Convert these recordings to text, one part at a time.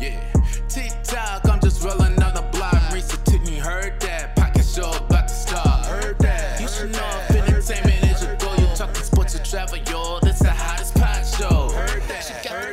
Yeah, TikTok, I'm just rolling down the block. Marisa Tigney, heard that. Pocket show about to start. Heard that. You should know if entertainment is your goal. You talking sports and travel, y'all. That's the hottest pod show. Heard that. She got the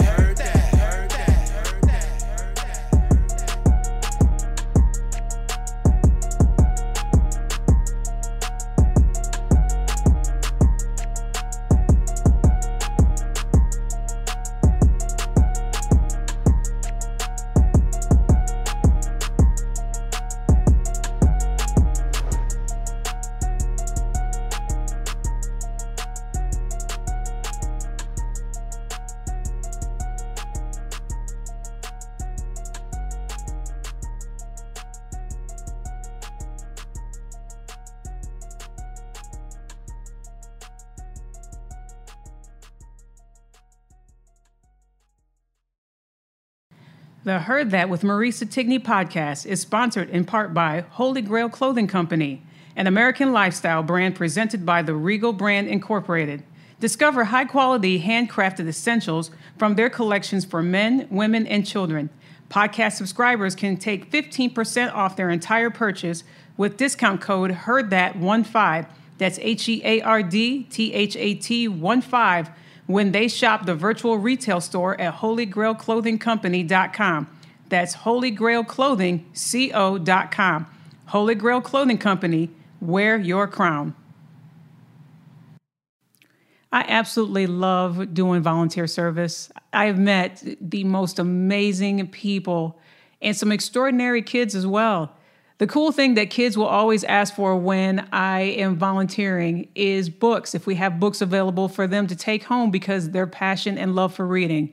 heard that, heard that, heard that, heard The Heard That with Marisa Tigney podcast is sponsored in part by Holy Grail Clothing Company, an American lifestyle brand presented by the Regal Brand Incorporated. Discover high-quality handcrafted essentials from their collections for men, women, and children. Podcast subscribers can take 15% off their entire purchase with discount code HEARDTHAT15, that's HEARDTHAT15, when they shop the virtual retail store at holygrailclothingcompany.com. That's holygrailclothingco.com. Holy Grail Clothing Company, wear your crown. I absolutely love doing volunteer service. I have met the most amazing people and some extraordinary kids as well. The cool thing that kids will always ask for when I am volunteering is books, if we have books available for them to take home because their passion and love for reading.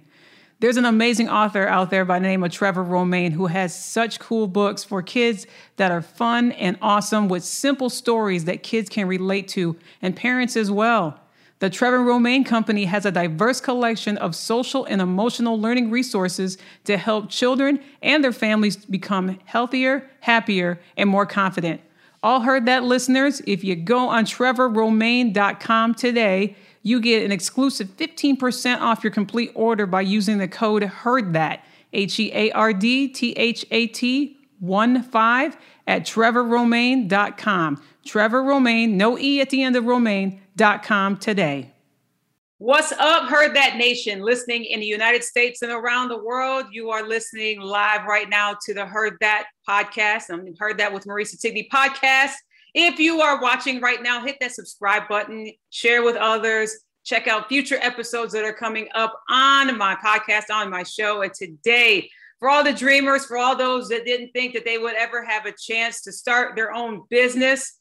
There's an amazing author out there by the name of Trevor Romain who has such cool books for kids that are fun and awesome with simple stories that kids can relate to and parents as well. The Trevor Romain Company has a diverse collection of social and emotional learning resources to help children and their families become healthier, happier, and more confident. All Heard That listeners, if you go on trevorromain.com today, you get an exclusive 15% off your complete order by using the code HEARDTHAT, HEARDTHAT15 at trevorromain.com. Trevor Romain, no E at the end of Romain.com today. What's up, Heard That Nation? Listening in the United States and around the world, you are listening live right now to the Heard That podcast. I'm Heard That with Marisa Tigney podcast. If you are watching right now, hit that subscribe button, share with others, check out future episodes that are coming up on my podcast, on my show. And today, for all the dreamers, for all those that didn't think that they would ever have a chance to start their own business,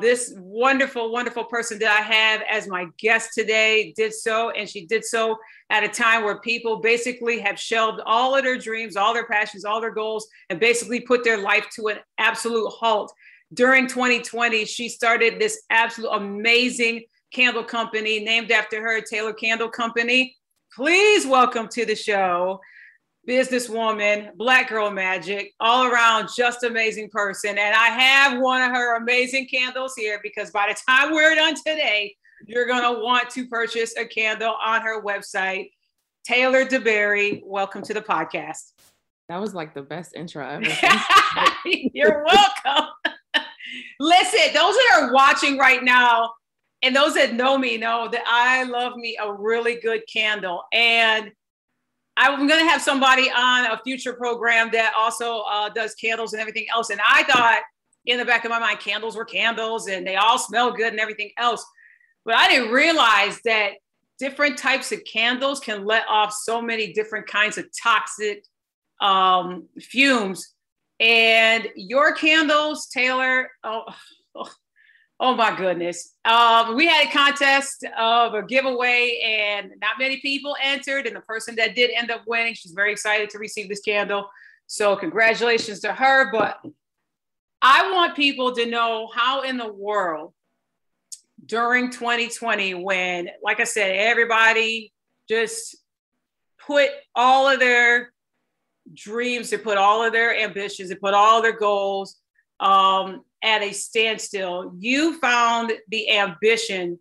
this wonderful, wonderful person that I have as my guest today did so, and she did so at a time where people basically have shelved all of their dreams, all their passions, all their goals, and basically put their life to an absolute halt. During 2020, she started this absolute amazing candle company named after her, Taylor Candle Company. Please welcome to the show, businesswoman, Black girl magic, all around just amazing person. And I have one of her amazing candles here because by the time we're done today, you're going to want to purchase a candle on her website. Taylor DeBerry, welcome to the podcast. That was like the best intro ever. You're welcome. Listen, those that are watching right now and those that know me know that I love me a really good candle. And I'm going to have somebody on a future program that also does candles and everything else. And I thought in the back of my mind, candles were candles and they all smell good and everything else. But I didn't realize that different types of candles can let off so many different kinds of toxic fumes. And your candles, Taylor, oh my goodness. We had a contest of a giveaway and not many people entered. And the person that did end up winning, she's very excited to receive this candle. So congratulations to her. But I want people to know how in the world during 2020 when, like I said, everybody just put all of their dreams, they put all of their ambitions, they put all their goals at a standstill, you found the ambition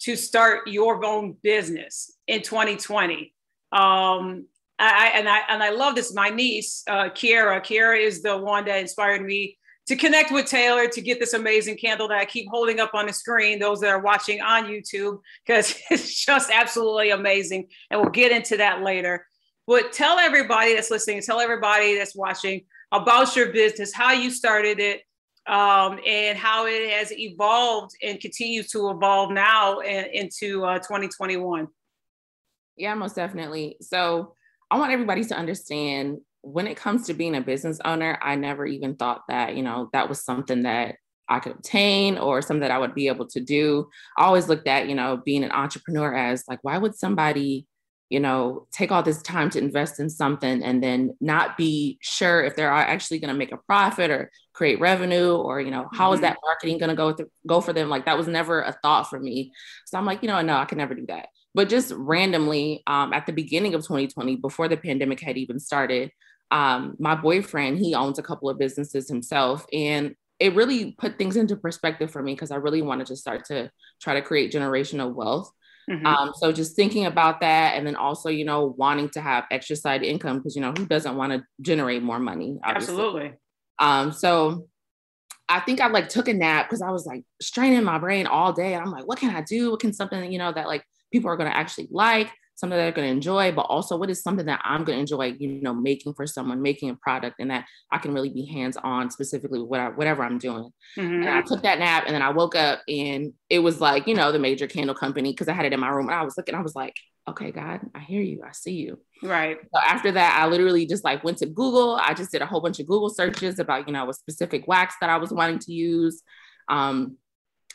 to start your own business in 2020. I love this. My niece, Kiara is the one that inspired me to connect with Taylor to get this amazing candle that I keep holding up on the screen, those that are watching on YouTube, because it's just absolutely amazing. And we'll get into that later. But tell everybody that's listening, tell everybody that's watching about your business, how you started it, and how it has evolved and continues to evolve now into 2021. Yeah, most definitely. So I want everybody to understand, when it comes to being a business owner, I never even thought that, you know, that was something that I could obtain or something that I would be able to do. I always looked at, you know, being an entrepreneur as like, why would somebody, you know, take all this time to invest in something and then not be sure if they're actually going to make a profit or create revenue or, you know, how is that marketing going to go for them? Like, that was never a thought for me. So I'm like, you know, no, I could never do that. But just randomly, at the beginning of 2020, before the pandemic had even started, my boyfriend, he owns a couple of businesses himself, and it really put things into perspective for me because I really wanted to start to try to create generational wealth. Mm-hmm. So just thinking about that, and then also, you know, wanting to have extra side income because, you know, who doesn't want to generate more money? Obviously. Absolutely. So I think I like took a nap because I was like straining my brain all day. I'm like, what can I do? What can something, you know, that like people are going to actually like? Something that they're going to enjoy, but also what is something that I'm going to enjoy, you know, making for someone, making a product, and that I can really be hands-on specifically with whatever I'm doing. Mm-hmm. And I took that nap, and then I woke up, and it was like, you know, the major candle company, because I had it in my room, and I was looking, I was like, okay, God, I hear you. I see you. Right. So after that, I literally just like went to Google. I just did a whole bunch of Google searches about, you know, a specific wax that I was wanting to use, the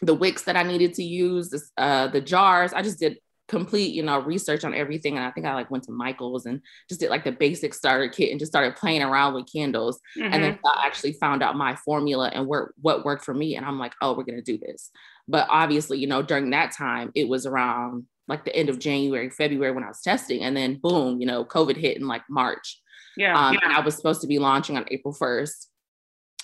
wicks that I needed to use, the jars. I just did complete, you know, research on everything. And I think I like went to Michael's and just did like the basic starter kit and just started playing around with candles. Mm-hmm. And then I actually found out my formula and what worked for me. And I'm like, oh, we're going to do this. But obviously, you know, during that time, it was around like the end of January, February when I was testing, and then boom, you know, COVID hit in like March. And I was supposed to be launching on April 1st.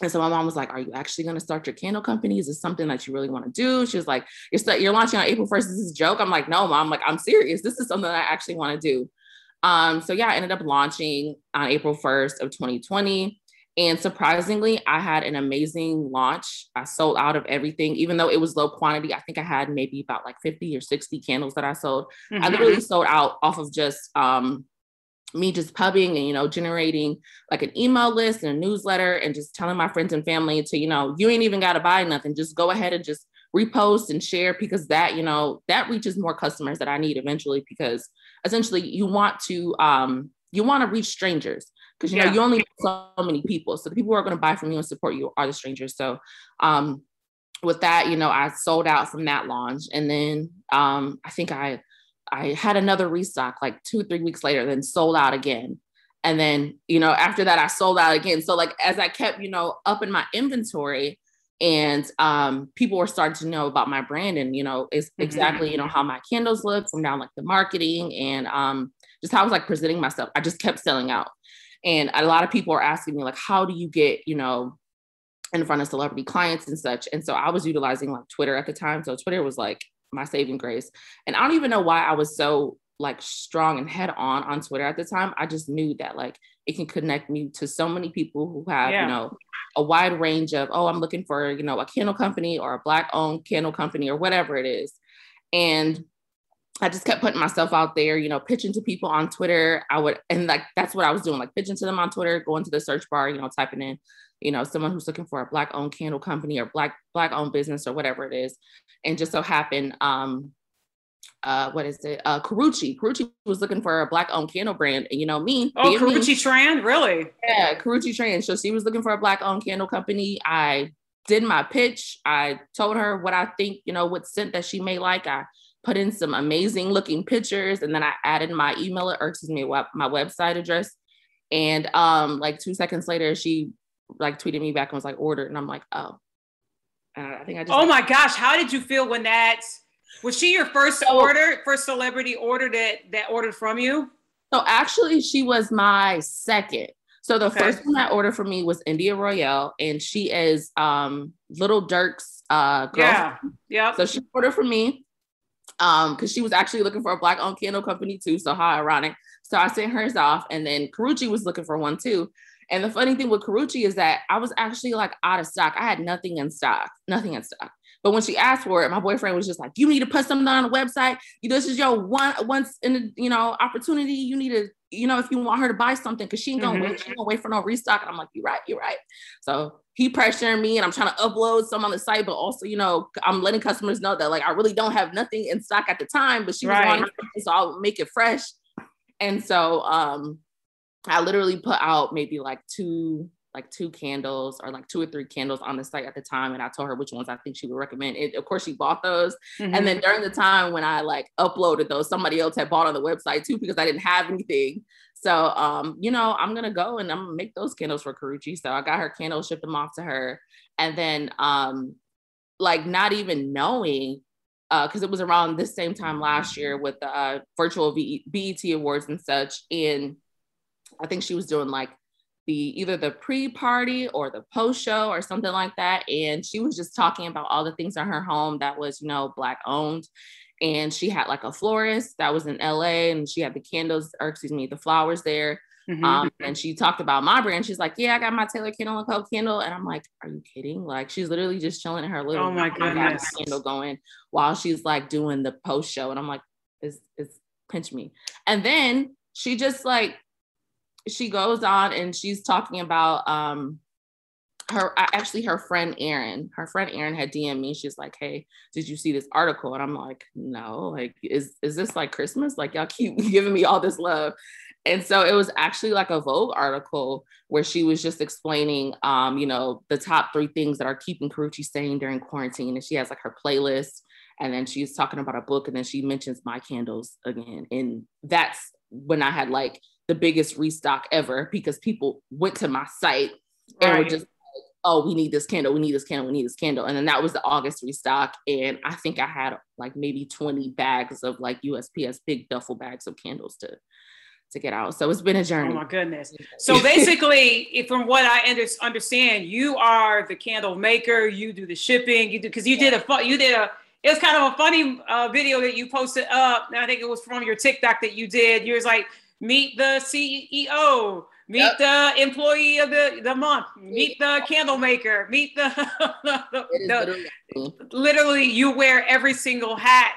And so my mom was like, are you actually going to start your candle company? Is this something that you really want to do? She was like, you're launching on April 1st. Is this a joke? I'm like, no, Mom. Like, I'm serious. This is something that I actually want to do. So yeah, I ended up launching on April 1st of 2020. And surprisingly, I had an amazing launch. I sold out of everything, even though it was low quantity. I think I had maybe about like 50 or 60 candles that I sold. Mm-hmm. I literally sold out off of just, me just pubbing and, you know, generating like an email list and a newsletter and just telling my friends and family to, you know, you ain't even got to buy nothing. Just go ahead and just repost and share, because that, you know, that reaches more customers that I need eventually, because essentially you want to reach strangers because, you know, you only need so many people. So the people who are going to buy from you and support you are the strangers. So, with that, you know, I sold out from that launch. And then, I think I had another restock like 2 or 3 weeks later, then sold out again. And then, you know, after that, I sold out again. So like, as I kept, you know, up in my inventory and people were starting to know about my brand and, you know, it's exactly, you know, how my candles look from down like the marketing and just how I was like presenting myself. I just kept selling out. And a lot of people are asking me like, how do you get, you know, in front of celebrity clients and such. And so I was utilizing like Twitter at the time. So Twitter was like my saving grace. And I don't even know why I was so like strong and head on Twitter at the time. I just knew that like it can connect me to so many people who have, you know, a wide range of, oh, I'm looking for, you know, a candle company or a Black owned candle company or whatever it is. And I just kept putting myself out there, you know, pitching to people on Twitter. And like, that's what I was doing, like pitching to them on Twitter, going to the search bar, you know, typing in, you know, someone who's looking for a Black owned candle company or Black owned business or whatever it is. And just so happened, Karrueche was looking for a Black owned candle brand. And you know me. Oh, Karrueche Tran, really? Yeah, Karrueche Tran. So she was looking for a Black owned candle company. I did my pitch. I told her what I think, you know, what scent that she may like. I put in some amazing looking pictures. And then I added my my website address. And like 2 seconds later, she like tweeted me back and was like, ordered. And I'm like, oh, I think I just. Oh my gosh, how did you feel when that? Was she your first first celebrity order that ordered from you? So actually, she was my second. So the first one that ordered for me was India Royale, and she is Little Dirk's girl. Yeah, yeah. So she ordered for me because she was actually looking for a Black-owned candle company too. So how ironic. So I sent hers off, and then Karrueche was looking for one too. And the funny thing with Karrueche is that I was actually like out of stock. I had nothing in stock, nothing in stock. But when she asked for it, my boyfriend was just like, you need to put something on the website. This is your once in a opportunity. You need to, if you want her to buy something, because she ain't gonna wait. She ain't gonna wait for no restock. And I'm like, you're right, you're right. So he pressuring me, and I'm trying to upload some on the site, but also, I'm letting customers know that like I really don't have nothing in stock at the time, but she was wanting something, so I'll make it fresh. And so I literally put out maybe two or three candles on the site at the time. And I told her which ones I think she would recommend. Of course, she bought those. Mm-hmm. And then during the time when I uploaded those, somebody else had bought on the website too, because I didn't have anything. So, I'm going to go and I'm going to make those candles for Karrueche. So I got her candles, shipped them off to her. And then not even knowing, because it was around this same time last year with the virtual BET awards and such. And I think she was doing either the pre-party or the post-show or something like that. And she was just talking about all the things in her home that was, Black owned. And she had a florist that was in LA, and she had the flowers there. Mm-hmm. And she talked about my brand. She's like, yeah, I got my Taylor Candle & Co. candle. And I'm like, are you kidding? She's literally just chilling in her little candle going while she's doing the post-show. And I'm like, it's pinch me. And then she just she goes on and she's talking about her friend Erin had DM'd me. She's like, hey, did you see this article? And I'm like, no, is this Christmas? Y'all keep giving me all this love. And so it was actually a Vogue article where she was just explaining, the top 3 things that are keeping Karrueche sane during quarantine. And she has her playlist, and then she's talking about a book, and then she mentions my candles again. And that's when I had the biggest restock ever, because people went to my site and were just we need this candle, we need this candle, we need this candle. And then that was the August restock. And I think I had maybe 20 bags of USPS big duffel bags of candles to get out. So it's been a journey. Oh my goodness. So basically, from what I understand, you are the candle maker, you do the shipping, it was kind of a funny video that you posted up. I think it was from your TikTok that you did. You was like, meet the CEO, meet the employee of the month, meet the candle maker, meet literally you wear every single hat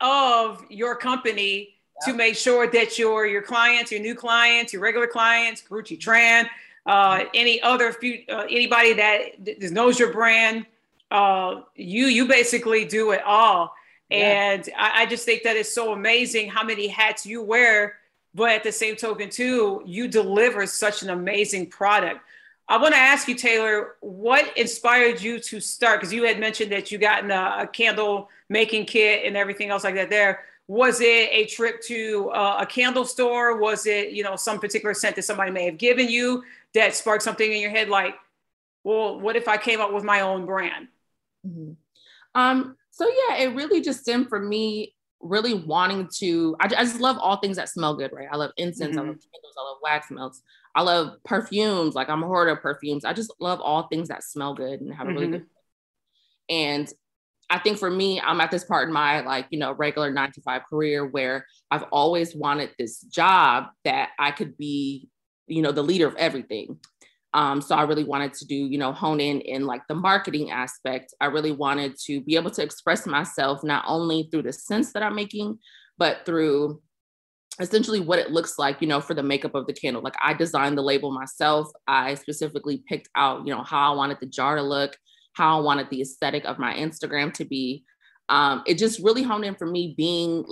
of your company to make sure that your clients, your new clients, your regular clients, Karrueche Tran, anybody that knows your brand, you basically do it all. Yeah. And I just think that it's so amazing how many hats you wear. But at the same token, too, you deliver such an amazing product. I want to ask you, Taylor, what inspired you to start? Because you had mentioned that you gotten a candle making kit and everything else like that there. Was it a trip to a candle store? Was it, some particular scent that somebody may have given you that sparked something in your head? Well, what if I came up with my own brand? Mm-hmm. It really just stemmed from me really wanting to, I just love all things that smell good, right? I love incense, I love candles, I love wax melts, I love perfumes, I'm a hoarder of perfumes. I just love all things that smell good and have a really good, and I think for me, I'm at this part in my regular 9-to-5 career where I've always wanted this job that I could be, the leader of everything. So I really wanted to do, hone in the marketing aspect. I really wanted to be able to express myself, not only through the scents that I'm making, but through essentially what it looks like, for the makeup of the candle. I designed the label myself. I specifically picked out, how I wanted the jar to look, how I wanted the aesthetic of my Instagram to be. It just really honed in for me being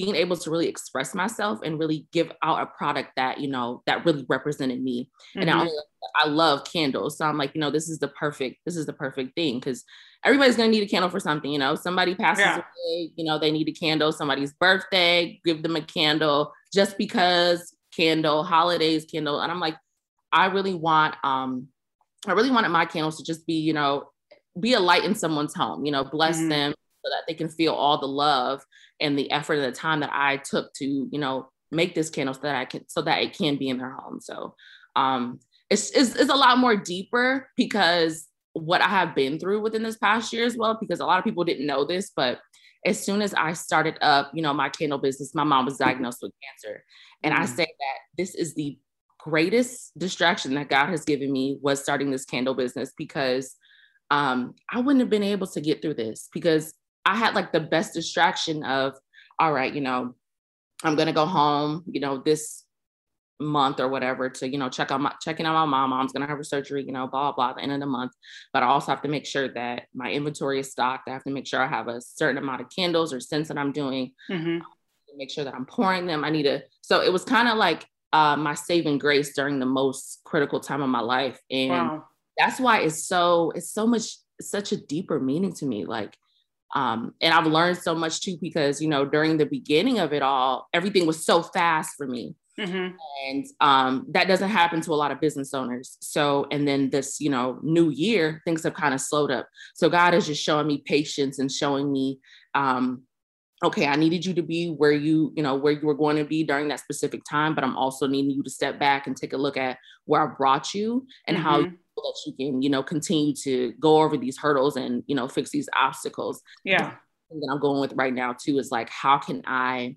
able to really express myself and really give out a product that, that really represented me. Mm-hmm. And I love candles. So I'm this is the perfect thing, because everybody's going to need a candle for something, somebody passes away, they need a candle, somebody's birthday, give them a candle, just because candle, holidays, candle. And I'm I really wanted my candles to just be, be a light in someone's home, you know, bless them so that they can feel all the love and the effort and the time that I took to, you know, make this candle so that it can be in their home. So it's a lot more deeper because what I have been through within this past year as well, because a lot of people didn't know this, but as soon as I started up, you know, my candle business, my mom was diagnosed with cancer. And I say that this is the greatest distraction that God has given me was starting this candle business, because I wouldn't have been able to get through this because I had like the best distraction of, all right, you know, I'm going to go home, you know, this month or whatever to, you know, checking on my mom. Mom's going to have her surgery, you know, blah, blah, at the end of the month. But I also have to make sure that my inventory is stocked. I have to make sure I have a certain amount of candles or scents that I'm doing, make sure that I'm pouring them. So it was kind of like my saving grace during the most critical time of my life. And that's why it's such a deeper meaning to me. Like, and I've learned so much too, because, you know, during the beginning of it all, everything was so fast for me. And that doesn't happen to a lot of business owners. So, and then this, you know, new year, things have kind of slowed up. So God is just showing me patience and showing me, okay, I needed you to be where you were going to be during that specific time, but I'm also needing you to step back and take a look at where I brought you and how that you can, you know, continue to go over these hurdles and, you know, fix these obstacles. Yeah. And I'm going with right now too, is like, how can I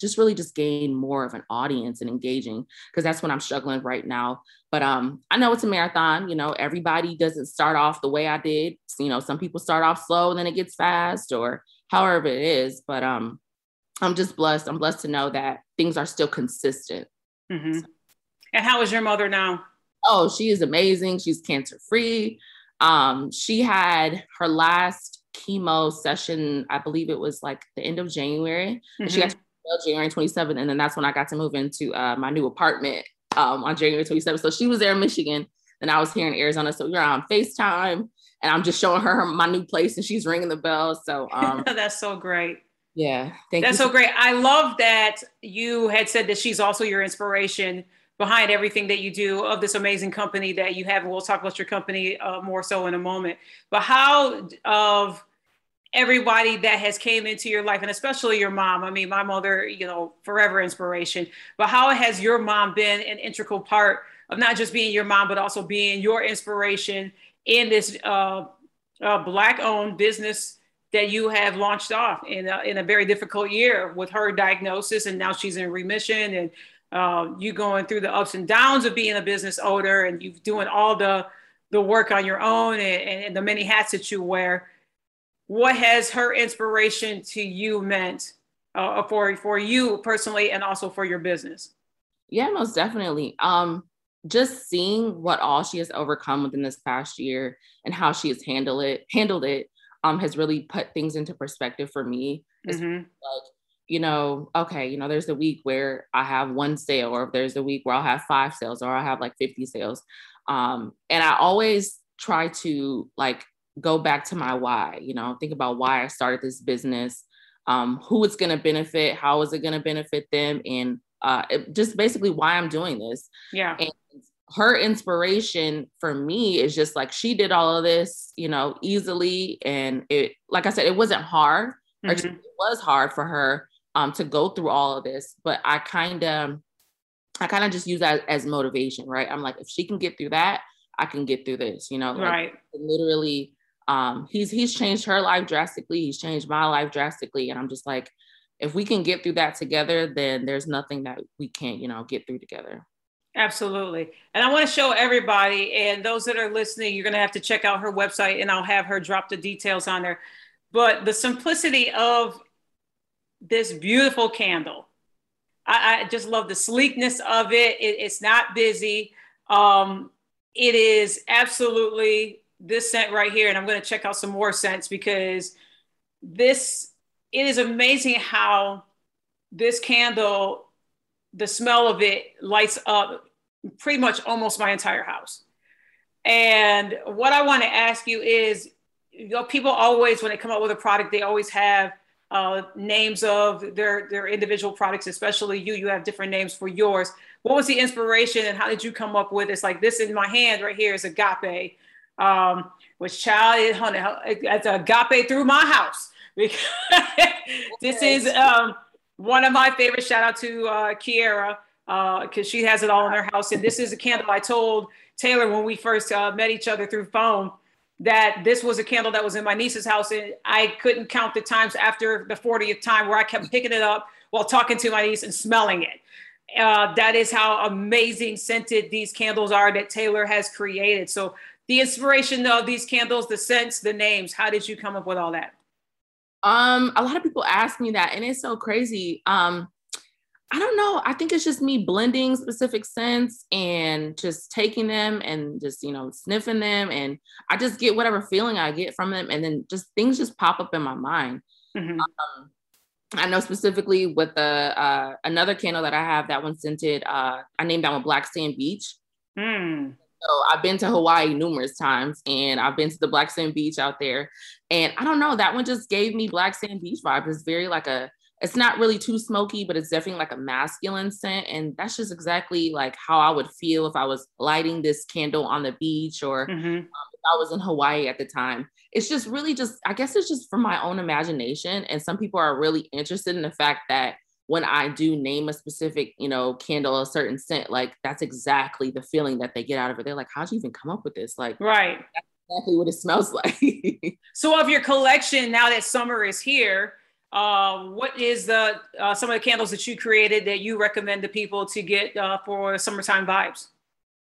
just really just gain more of an audience and engaging, because that's what I'm struggling right now. But I know it's a marathon, you know, everybody doesn't start off the way I did. You know, some people start off slow and then it gets fast or however it is. But I'm just blessed. I'm blessed to know that things are still consistent. So. And how is your mother now? Oh, she is amazing. She's cancer-free. She had her last chemo session, I believe it was like the end of January. And she got to January 27th. And then that's when I got to move into my new apartment on January 27th. So she was there in Michigan and I was here in Arizona. So we were on FaceTime and I'm just showing her my new place and she's ringing the bell. So that's so great. Yeah. That's so great. I love that you had said that she's also your inspiration behind everything that you do of this amazing company that you have. And we'll talk about your company more so in a moment, but how of everybody that has came into your life and especially your mom, I mean, my mother, you know, forever inspiration, but how has your mom been an integral part of not just being your mom, but also being your inspiration in this Black owned business that you have launched off in a very difficult year with her diagnosis. And now she's in remission and you going through the ups and downs of being a business owner and you doing all the work on your own and the many hats that you wear. What has her inspiration to you meant for you personally and also for your business? Yeah, most definitely. Just seeing what all she has overcome within this past year and how she has handled it has really put things into perspective for me. You know, okay, you know, there's a week where I have one sale, or there's a week where I'll have 5 sales, or I'll have like 50 sales. And I always try to like go back to my why, you know, think about why I started this business, who it's going to benefit, how is it going to benefit them, and just basically why I'm doing this. Yeah. And her inspiration for me is just like she did all of this, you know, easily. And it, like I said, it wasn't hard. Actually, it was hard for her. To go through all of this, but I kind of just use that as motivation, right? I'm like, if she can get through that, I can get through this, you know? Like, right. Literally, he's changed her life drastically. He's changed my life drastically. And I'm just like, if we can get through that together, then there's nothing that we can't, you know, get through together. Absolutely. And I want to show everybody and those that are listening, you're going to have to check out her website and I'll have her drop the details on there. But the simplicity of this beautiful candle. I just love the sleekness of it. It's not busy. It is absolutely this scent right here. And I'm going to check out some more scents because it is amazing how this candle, the smell of it lights up pretty much almost my entire house. And what I want to ask you is, you know, people always, when they come up with a product, they always have names of their individual products, especially you have different names for yours. What was the inspiration and how did you come up with this? Like this in my hand right here is agape. which child, honey, that's agape through my house. Because this is one of my favorites. Shout out to Kiara, because she has it all in her house. And this is a candle I told Taylor when we first met each other through phone, that this was a candle that was in my niece's house. And I couldn't count the times after the 40th time where I kept picking it up while talking to my niece and smelling it. That is how amazing scented these candles are that Taylor has created. So the inspiration of these candles, the scents, the names, how did you come up with all that? A lot of people ask me that, and it's so crazy. I don't know. I think it's just me blending specific scents and just taking them and just, you know, sniffing them. And I just get whatever feeling I get from them. And then just things just pop up in my mind. Mm-hmm. I know specifically with the, another candle that I have, that one scented, I named that one Black Sand Beach. Mm. So I've been to Hawaii numerous times, and I've been to the Black Sand Beach out there. And I don't know, that one just gave me Black Sand Beach vibes. It's very like a, it's not really too smoky, but it's definitely like a masculine scent. And that's just exactly like how I would feel if I was lighting this candle on the beach, or if I was in Hawaii at the time. It's just really just, I guess it's just from my own imagination. And some people are really interested in the fact that when I do name a specific, you know, candle, a certain scent, like that's exactly the feeling that they get out of it. They're like, how'd you even come up with this? Like, right. That's exactly what it smells like. So of your collection, now that summer is here, what is the, some of the candles that you created that you recommend to people to get for summertime vibes?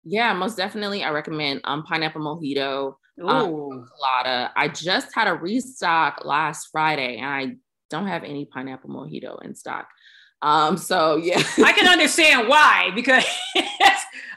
Yeah, most definitely. I recommend Pineapple Mojito, Colada. I just had a restock last Friday, and I don't have any Pineapple Mojito in stock. So yeah. I can understand why, because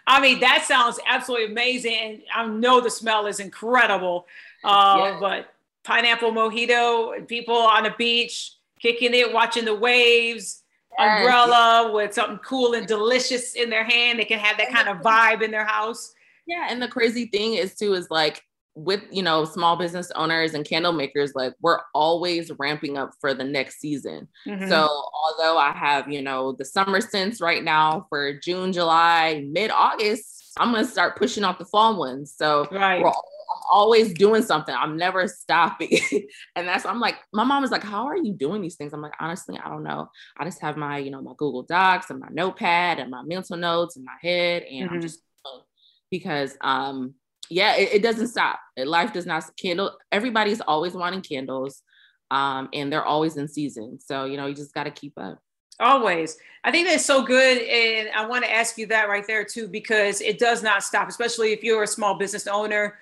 I mean, that sounds absolutely amazing. And I know the smell is incredible, yes. But Pineapple Mojito, people on the beach, kicking it, watching the waves, yes. Umbrella with something cool and delicious in their hand. They can have that kind of vibe in their house. Yeah. And the crazy thing is too, is like with, you know, small business owners and candle makers, like we're always ramping up for the next season. Mm-hmm. So although I have, you know, the summer scents right now for June, July, mid-August, I'm going to start pushing out the fall ones. So right. I'm always doing something. I'm never stopping. And that's, I'm like, my mom is like, how are you doing these things? I'm like, honestly, I don't know. I just have my, you know, my Google Docs and my notepad and my mental notes in my head. And I'm just, because, yeah, it doesn't stop. Life does not candle. Everybody's always wanting candles, and they're always in season. So, you know, you just got to keep up. Always. I think that's so good. And I want to ask you that right there too, because it does not stop, especially if you're a small business owner.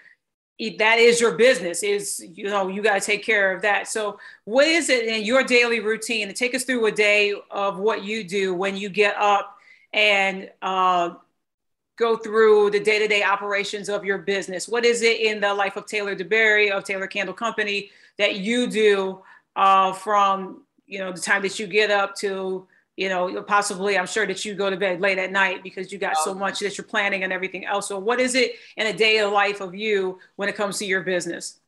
That is your business, is, you know, you got to take care of that. So what is it in your daily routine? And take us through a day of what you do when you get up and go through the day-to-day operations of your business. What is it in the life of Taylor DeBerry, of Taylor Candle Company, that you do from, you know, the time that you get up to, you know, possibly, I'm sure that you go to bed late at night because you got so much that you're planning and everything else. So what is it in a day of life of you when it comes to your business?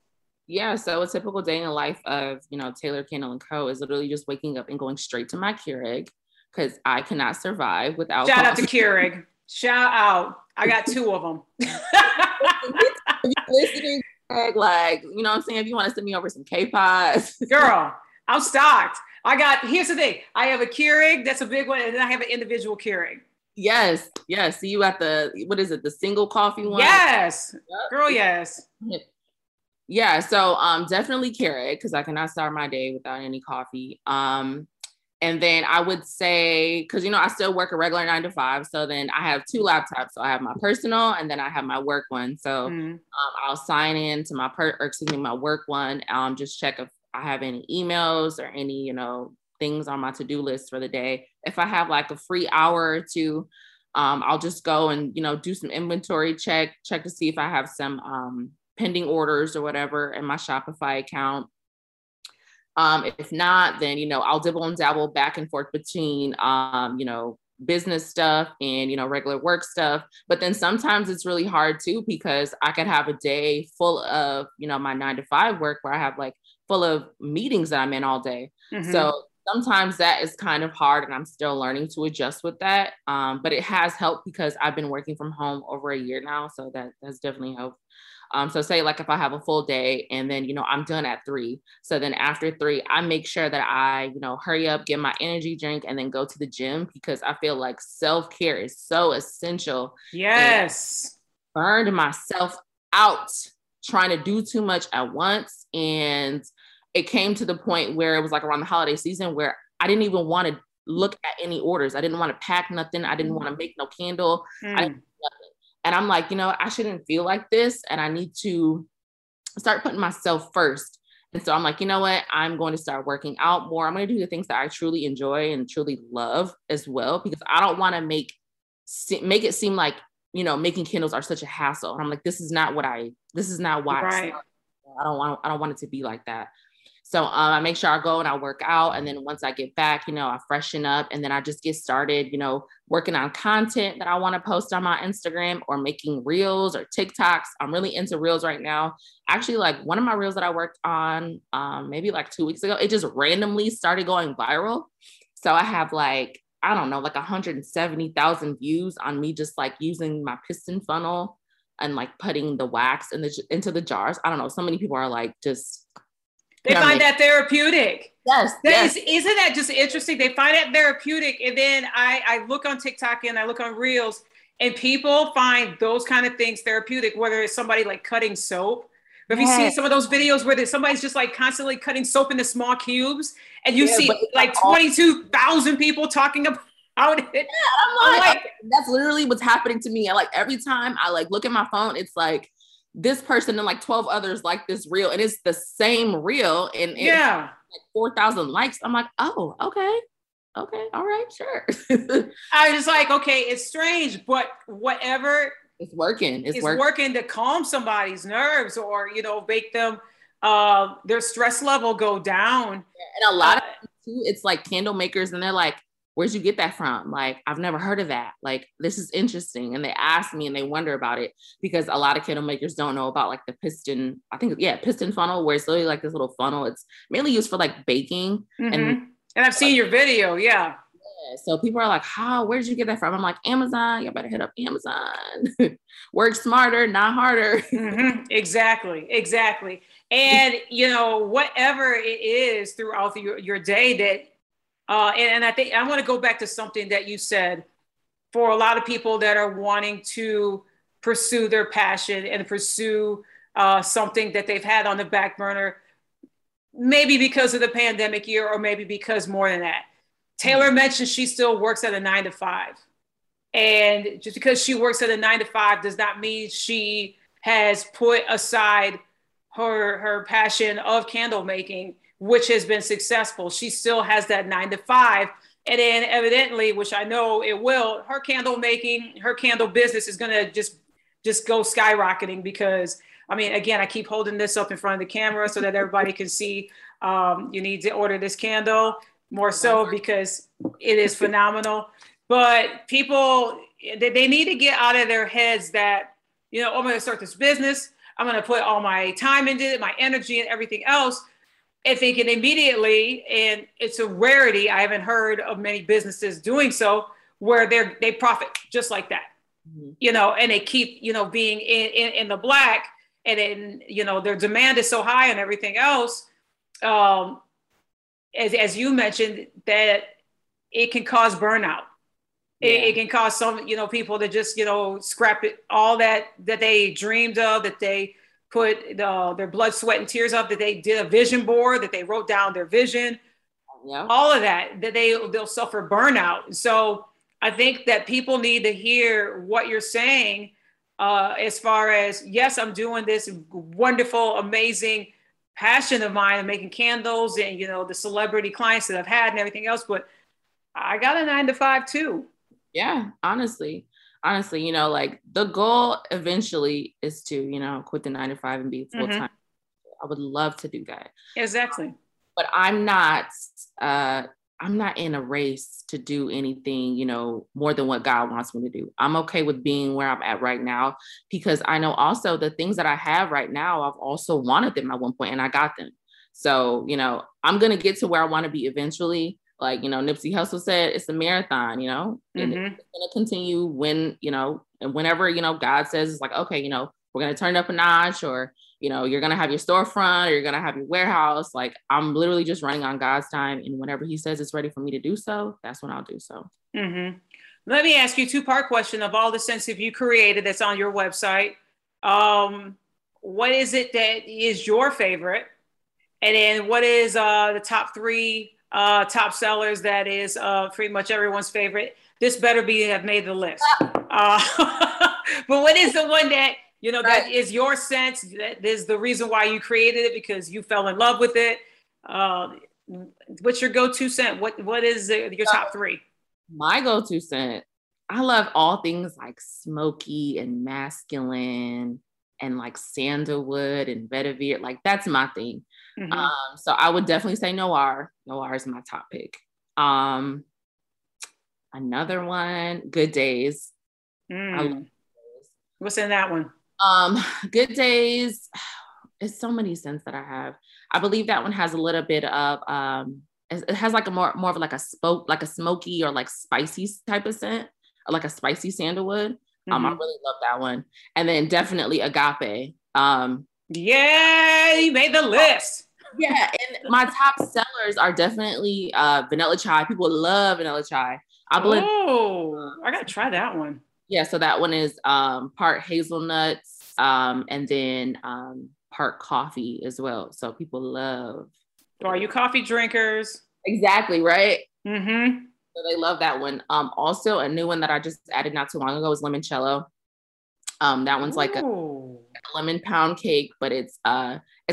Yeah. So a typical day in the life of, you know, Taylor Candle & Co. is literally just waking up and going straight to my Keurig, because I cannot survive without coffee. Shout out to Keurig. Shout out. I got two of them. If you're listening, like, you know what I'm saying? If you want to send me over some K-Pods. Girl, I'm stocked. I got, here's the thing. I have a Keurig. That's a big one. And then I have an individual Keurig. Yes. Yes. So you got the, what is it? The single coffee one? Yes. Yep. Girl, yes. Yeah. So definitely Keurig, because I cannot start my day without any coffee. And then I would say, because, you know, I still work a regular 9-to-5. So then I have two laptops. So I have my personal, and then I have my work one. So I'll sign in to my, my work one. Just check if I have any emails or any, you know, things on my to-do list for the day. If I have like a free hour or two, I'll just go and, you know, do some inventory check to see if I have some pending orders or whatever in my Shopify account. If not, then, you know, I'll dibble and dabble back and forth between, you know, business stuff and, you know, regular work stuff. But then sometimes it's really hard too, because I could have a day full of, you know, my 9-to-5 work where I have like full of meetings that I'm in all day. So sometimes that is kind of hard, and I'm still learning to adjust with that. But it has helped because I've been working from home over a year now. So that has definitely helped. So say like if I have a full day and then, you know, I'm done at 3. So then after 3, I make sure that I, you know, hurry up, get my energy drink and then go to the gym, because I feel like self-care is so essential. Yes. And I burned myself out trying to do too much at once. And it came to the point where it was like around the holiday season where I didn't even want to look at any orders. I didn't want to pack nothing. I didn't want to make no candle. And I'm like, you know, I shouldn't feel like this. And I need to start putting myself first. And so I'm like, you know what? I'm going to start working out more. I'm going to do the things that I truly enjoy and truly love as well, because I don't want to make it seem like, you know, making candles are such a hassle. And I'm like, this is not why. Right. I don't want it to be like that. So I make sure I go and I work out. And then once I get back, you know, I freshen up and then I just get started, you know, working on content that I want to post on my Instagram or making reels or TikToks. I'm really into reels right now. Actually, like one of my reels that I worked on maybe like 2 weeks ago, it just randomly started going viral. So I have like, I don't know, like 170,000 views on me just like using my piston funnel and like putting the wax into the jars. I don't know. So many people are like just... They find that therapeutic. Yes. Isn't that just interesting? They find that therapeutic. And then I look on TikTok and I look on Reels and people find those kind of things therapeutic, whether it's somebody like cutting soap. Have you seen some of those videos where somebody's just like constantly cutting soap into small cubes and you see like 22,000 people talking about it? Yeah, I'm like, that's literally what's happening to me. I like every time I like look at my phone, it's like, this person and like 12 others like this reel, and it's the same reel, and it's like 4,000 likes. I'm like, oh, okay, all right, sure. I was like, okay, it's strange, but whatever, it's working. It's working to calm somebody's nerves, or you know, make them their stress level go down. And a lot of them too, it's like candle makers, and they're like, "Where'd you get that from? Like, I've never heard of that. Like, this is interesting." And they ask me and they wonder about it, because a lot of candle makers don't know about like the piston, piston funnel, where it's literally like this little funnel. It's mainly used for like baking. Mm-hmm. And I've seen your video. Yeah. So people are like, where'd you get that from? I'm like, Amazon. You better hit up Amazon. Work smarter, not harder. Mm-hmm. Exactly. And you know, whatever it is throughout your day that, and I think I want to go back to something that you said. For a lot of people that are wanting to pursue their passion and pursue something that they've had on the back burner, maybe because of the pandemic year, or maybe because more than that. Taylor mentioned she still works at a 9-to-5. And just because she works at a 9-to-5 does not mean she has put aside her passion of candle making, which has been successful. She still has that 9-to-5. And then evidently, which I know it will, her candle making, her candle business is going to just go skyrocketing, because I mean, again, I keep holding this up in front of the camera so that everybody can see, you need to order this candle more so because it is phenomenal. But people, they need to get out of their heads that, you know, I'm going to start this business. I'm going to put all my time into it, my energy and everything else. I think it immediately, and it's a rarity, I haven't heard of many businesses doing so, where they profit just like that, mm-hmm. you know, and they keep, you know, being in the black, and then, you know, their demand is so high and everything else. As you mentioned, that it can cause burnout. Yeah. It can cause some, you know, people to just, you know, scrap it, all that they dreamed of, that they put their blood, sweat, and tears up, that they did a vision board, that they wrote down their vision, all of that, that they'll suffer burnout. So I think that people need to hear what you're saying as far as, yes, I'm doing this wonderful, amazing passion of mine of making candles and, you know, the celebrity clients that I've had and everything else, but I got a 9-to-5 too. Yeah, honestly, you know, like the goal eventually is to, you know, quit the 9-to-5 and be full time. Mm-hmm. I would love to do that. Exactly. But I'm not in a race to do anything, you know, more than what God wants me to do. I'm okay with being where I'm at right now, because I know also the things that I have right now, I've also wanted them at one point and I got them. So, you know, I'm going to get to where I want to be eventually. Like, you know, Nipsey Hussle said, it's a marathon, you know, mm-hmm. It's going to continue when, you know, and whenever, you know, God says, it's like, okay, you know, we're going to turn it up a notch, or, you know, you're going to have your storefront, or you're going to have your warehouse. Like, I'm literally just running on God's time. And whenever he says it's ready for me to do so, that's when I'll do so. Mm-hmm. Let me ask you a two-part question of all the sensitive you created that's on your website. What is it that is your favorite? And then what is the top three top sellers that is pretty much everyone's favorite? This better be have made the list. But what is the one that, you know, that is your sense, that is the reason why you created it, because you fell in love with it? What's your go-to scent? What is your top three? My go-to scent, I love all things like smoky and masculine and like sandalwood and vetiver. Like, that's my thing. Mm-hmm. So I would definitely say Noir. Noir is my top pick. Another one, Good Days. I love Good Days. What's in that one? Good Days. It's so many scents that I have. I believe that one has a little bit of it has like a more of like a smoky or like spicy type of scent, or like a spicy sandalwood. Mm-hmm. I really love that one. And then definitely Agape. Yeah, you made the list. Yeah, and my top sellers are definitely Vanilla Chai. People love Vanilla Chai. I believe. Oh, I gotta try that one. Yeah, so that one is part hazelnuts and then part coffee as well. So people love. So are you coffee drinkers? Exactly, right? Mm-hmm. So they love that one. Also, a new one that I just added not too long ago is Limoncello. That one's like a lemon pound cake, but it's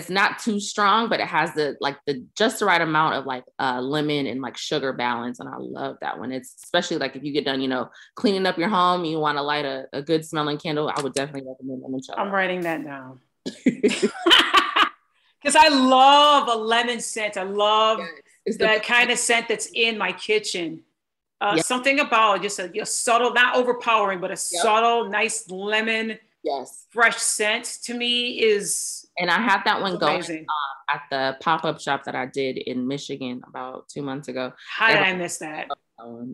not too strong, but it has the just the right amount of like lemon and like sugar balance. And I love that one. It's especially like if you get done, you know, cleaning up your home, you want to light a good smelling candle, I would definitely recommend Limoncello. I'm writing that down. Because I love a lemon scent. I love that kind of scent that's in my kitchen. Something about just a subtle, not overpowering, but a subtle, nice lemon, fresh scent to me is amazing. And I have that one going at the pop-up shop that I did in Michigan about 2 months ago. How did I miss that?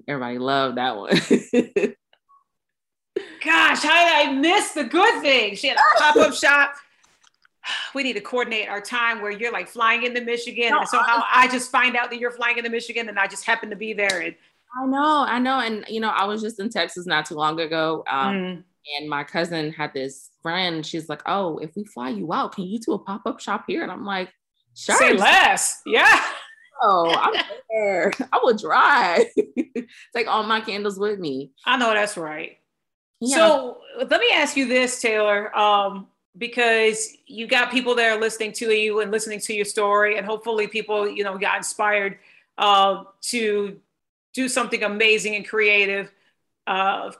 Everybody loved that one. Gosh, how did I miss the good thing? She had a pop-up shop. We need to coordinate our time where you're like flying into Michigan. No, and so how I just find out that you're flying into Michigan and I just happen to be there. And I know. And, you know, I was just in Texas not too long ago. And my cousin had this friend. She's like, oh, if we fly you out, can you do a pop-up shop here? And I'm like, sure. Say less. Yeah. Oh, I'm there. I will drive. Take all my candles with me. I know that's right. Yeah. So let me ask you this, Taylor. Because you got people that are listening to you and listening to your story, and hopefully people, you know, got inspired to do something amazing and creative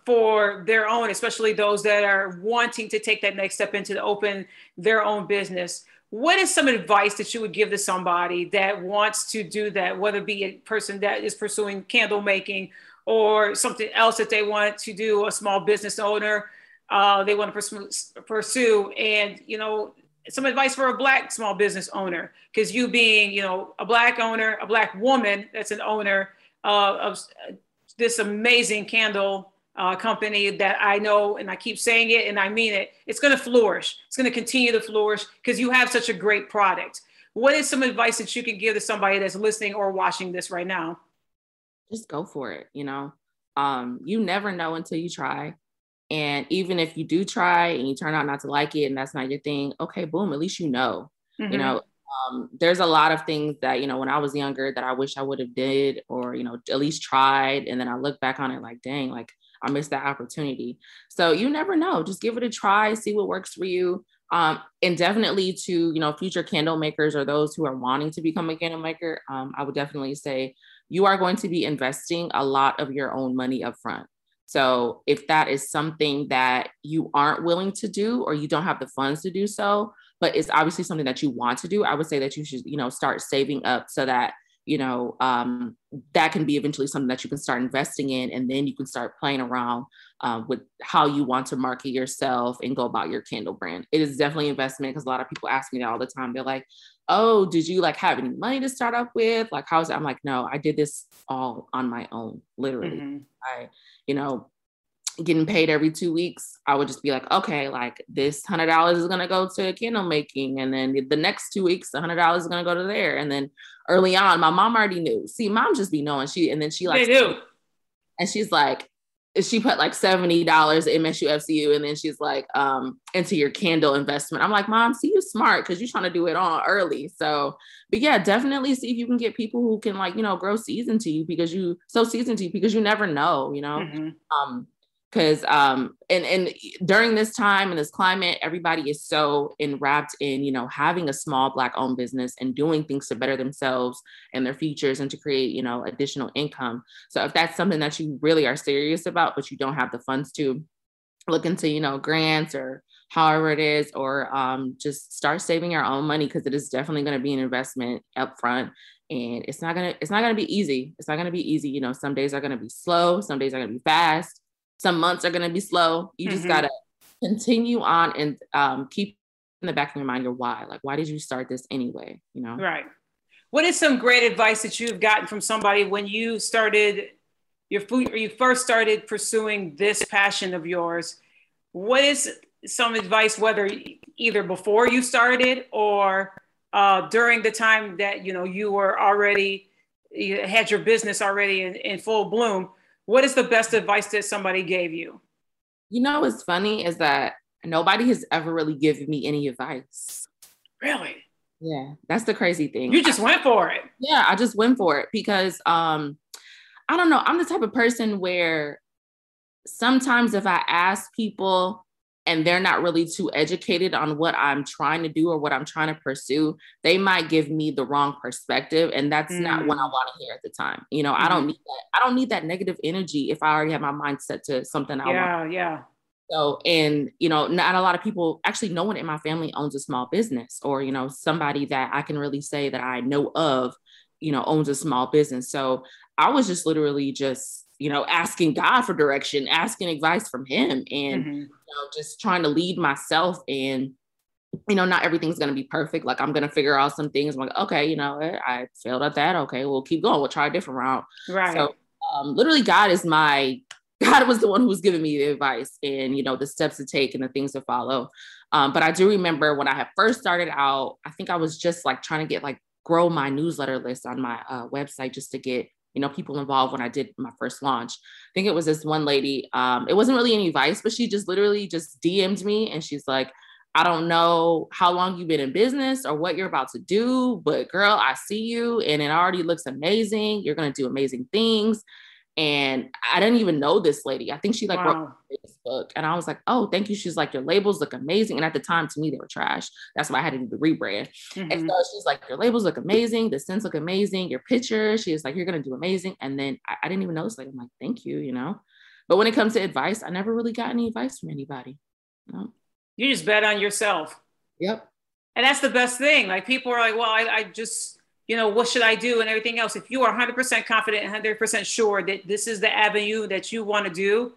for their own, especially those that are wanting to take that next step into open their own business. What is some advice that you would give to somebody that wants to do that, whether it be a person that is pursuing candle making or something else that they want to do, a small business owner, they want to pursue, and, you know, some advice for a Black small business owner, because you being, you know, a Black owner, a Black woman that's an owner of this amazing candle company that I know, and I keep saying it and I mean it, it's going to flourish. It's going to continue to flourish because you have such a great product. What is some advice that you can give to somebody that's listening or watching this right now? Just go for it. You know, you never know until you try. And even if you do try and you turn out not to like it and that's not your thing, okay, boom, at least you know. Mm-hmm. You know, there's a lot of things that, you know, when I was younger that I wish I would have did, or, you know, at least tried. And then I look back on it like, dang, like I missed that opportunity. So you never know, just give it a try, see what works for you. And definitely to, you know, future candle makers or those who are wanting to become a candle maker, I would definitely say you are going to be investing a lot of your own money up front. So if that is something that you aren't willing to do, or you don't have the funds to do so, but it's obviously something that you want to do, I would say that you should, you know, start saving up so that, you know, that can be eventually something that you can start investing in. And then you can start playing around with how you want to market yourself and go about your candle brand. It is definitely investment, because a lot of people ask me that all the time. They're like, oh, did you like have any money to start off with? Like, how's it? I'm like, no, I did this all on my own, literally. Mm-hmm. I, you know, getting paid every 2 weeks, I would just be like, okay, like this $100 is going to go to candle making. And then the next 2 weeks, $100 is going to go to there. And then early on, my mom already knew. See, mom just be knowing. She like, they do. And she's like, she put like $70 MSU FCU. And then she's like, into your candle investment. I'm like, mom, see, you smart. 'Cause you're trying to do it all early. So, but yeah, definitely see if you can get people who can like, you know, grow seasoned to you because you sow seasoned to you because you never know, you know? Mm-hmm. Because and during this time and this climate, everybody is so enwrapped in, you know, having a small Black-owned business and doing things to better themselves and their futures and to create, you know, additional income. So if that's something that you really are serious about, but you don't have the funds to, look into, you know, grants or however it is, or just start saving your own money because it is definitely going to be an investment up front. And it's not gonna be easy. It's not gonna be easy. You know, some days are gonna be slow, some days are gonna be fast. Some months are going to be slow. You just got to continue on and keep in the back of your mind your why. Like, why did you start this anyway? You know? Right. What is some great advice that you've gotten from somebody when you started your food or you first started pursuing this passion of yours? What is some advice, whether either before you started or during the time that, you know, you were already, you had your business already in full bloom? What is the best advice that somebody gave you? You know, what's funny is that nobody has ever really given me any advice. Really? Yeah. That's the crazy thing. You just went for it. Yeah. I just went for it because, I don't know. I'm the type of person where sometimes if I ask people and they're not really too educated on what I'm trying to do or what I'm trying to pursue, they might give me the wrong perspective. And that's not what I want to hear at the time. You know, I don't need that. I don't need that negative energy if I already have my mind set to something I want. Yeah. So, and, you know, not a lot of people, actually no one in my family owns a small business or, you know, somebody that I can really say that I know of, you know, owns a small business. So I was just literally just, you know, asking God for direction, asking advice from him and, you know, just trying to lead myself. And, you know, not everything's going to be perfect. Like I'm going to figure out some things. I'm like, okay, you know, I failed at that. Okay, we'll keep going. We'll try a different route. Right. So literally God was the one who was giving me the advice and, you know, the steps to take and the things to follow. But I do remember when I had first started out, I think I was just like trying to get like, grow my newsletter list on my website just to get, you know, people involved when I did my first launch. I think it was this one lady. It wasn't really any advice, but she just literally just DM'd me. And she's like, I don't know how long you've been in business or what you're about to do, but girl, I see you. And it already looks amazing. You're going to do amazing things. And I didn't even know this lady. I think she like wrote on Facebook and I was like, oh, thank you. She's like, your labels look amazing. And at the time to me, they were trash. That's why I had to do the rebrand. And so she's like, your labels look amazing. The scents look amazing. Your picture. She was like, you're going to do amazing. And then I didn't even know this lady. I'm like, thank you, you know? But when it comes to advice, I never really got any advice from anybody. No. You just bet on yourself. Yep. And that's the best thing. Like people are like, well, I just, you know, what should I do and everything else. If you are 100% confident and 100% sure that this is the avenue that you want to do,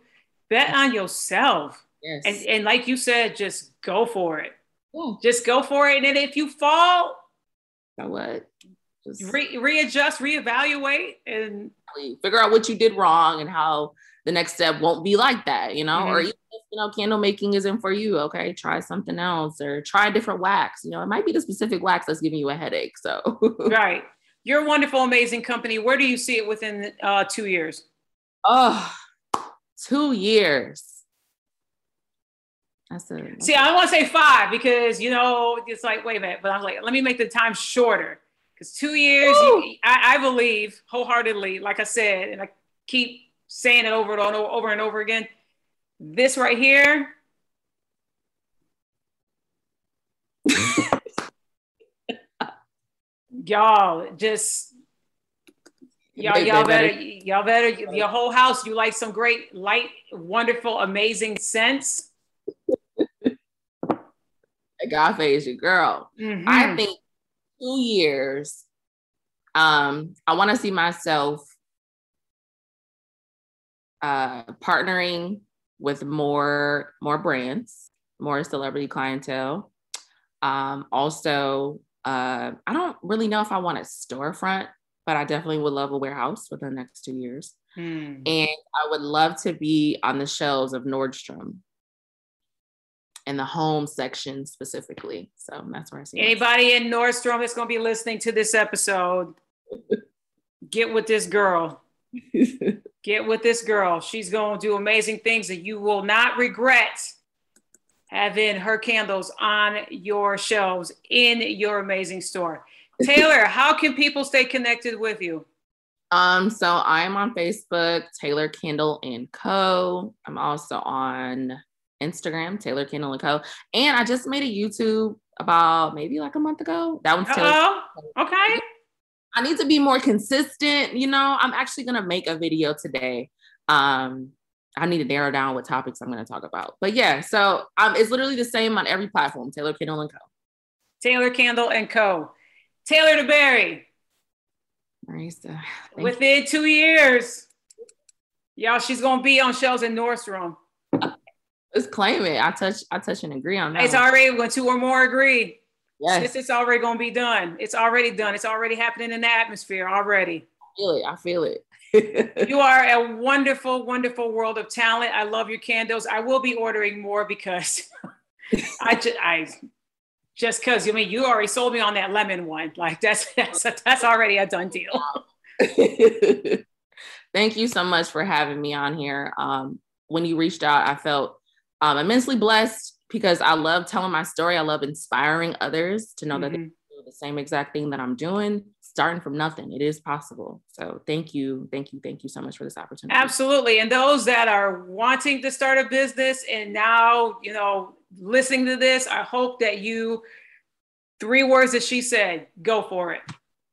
bet on yourself. Yes. And like you said, just go for it. Ooh. Just go for it. And then if you fall, so what? Just readjust, reevaluate, and figure out what you did wrong and how the next step won't be like that, you know, or even if, you know, candle making isn't for you. Okay. Try something else or try a different wax. You know, it might be the specific wax that's giving you a headache. So, right. Your wonderful, amazing company. Where do you see it within 2 years? Oh, 2 years. See, I want to say 5 because, you know, it's like, wait a minute, but I'm like, let me make the time shorter because 2 years, I believe wholeheartedly, like I said, and I keep saying it over and over again. This right here. y'all better, your whole house, you like some great, light, wonderful, amazing scents. God phase you, girl. I think 2 years. I want to see myself partnering with more brands, more celebrity clientele. I don't really know if I want a storefront, but I definitely would love a warehouse within the next 2 years. And I would love to be on the shelves of Nordstrom and the home section specifically. So that's where I see anybody in Nordstrom that's going to be listening to this episode. Get with this girl. Get with this girl. She's going to do amazing things that you will not regret having her candles on your shelves in your amazing store. Taylor, how can people stay connected with you? So I'm on Facebook, Taylor Candle & Co. I'm also on Instagram, Taylor Candle & Co. And I just made a YouTube about maybe like a month ago. That one's Taylor. Uh-oh. Okay. I need to be more consistent. You know, I'm actually going to make a video today. I need to narrow down what topics I'm going to talk about. But yeah, so it's literally the same on every platform, Taylor Candle & Co. Taylor Candle & Co. Taylor DeBerry. Marisa. Within 2 years, y'all, she's going to be on shelves in Nordstrom. Let's claim it. I touch and agree on that. It's already when two or more agree. Yes. It's already going to be done. It's already done. It's already happening in the atmosphere already. I feel it. You are a wonderful, wonderful world of talent. I love your candles. I will be ordering more because I mean, you already sold me on that lemon one. Like that's already a done deal. Thank you so much for having me on here. When you reached out, I felt immensely blessed because I love telling my story. I love inspiring others to know that they can do the same exact thing that I'm doing, starting from nothing. It is possible. So thank you. Thank you. Thank you so much for this opportunity. Absolutely. And those that are wanting to start a business and now, you know, listening to this, I hope that you, 3 words that she said, go for it.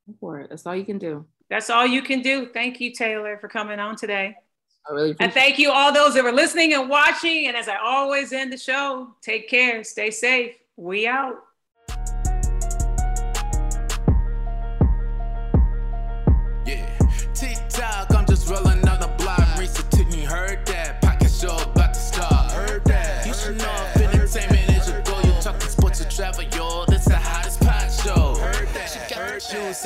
Go for it. That's all you can do. That's all you can do. Thank you, Taylor, for coming on today. I really appreciate it. And thank you all those that were listening and watching. And as I always end the show, take care, stay safe. We out. Yeah, TikTok, I'm just rolling on the block. Marisa Tigney, heard that. Pocket show about to start. Heard that. You should know if entertainment is your goal. You talking sports and travel, yo. That's the hottest pot show. Heard that. She got her shoes.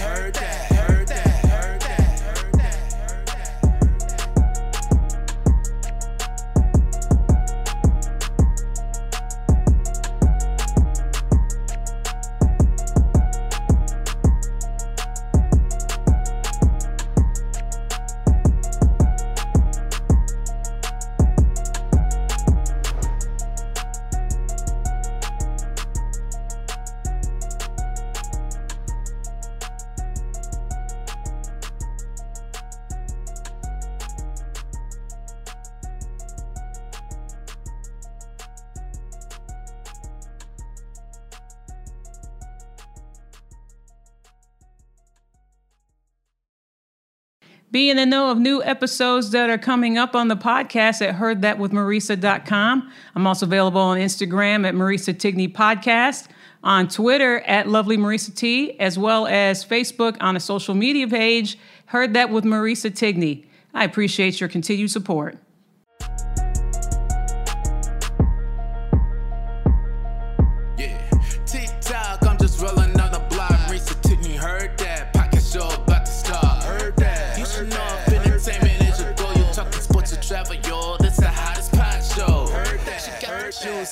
Heard that. Heard that. Be in the know of new episodes that are coming up on the podcast at heardthatwithmarisa.com. I'm also available on Instagram at Marisa Tigney Podcast, on Twitter at Lovely Marisa T, as well as Facebook on a social media page, Heard That With Marisa Tigney. I appreciate your continued support.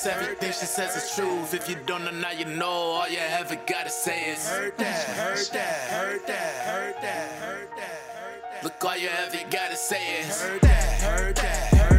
Everything she says is truth. If you don't know, now you know. All you ever gotta say is heard that. Heard that. Heard that. Heard that. Heard that. Look, all you ever gotta say is heard that. Heard that. Heard that.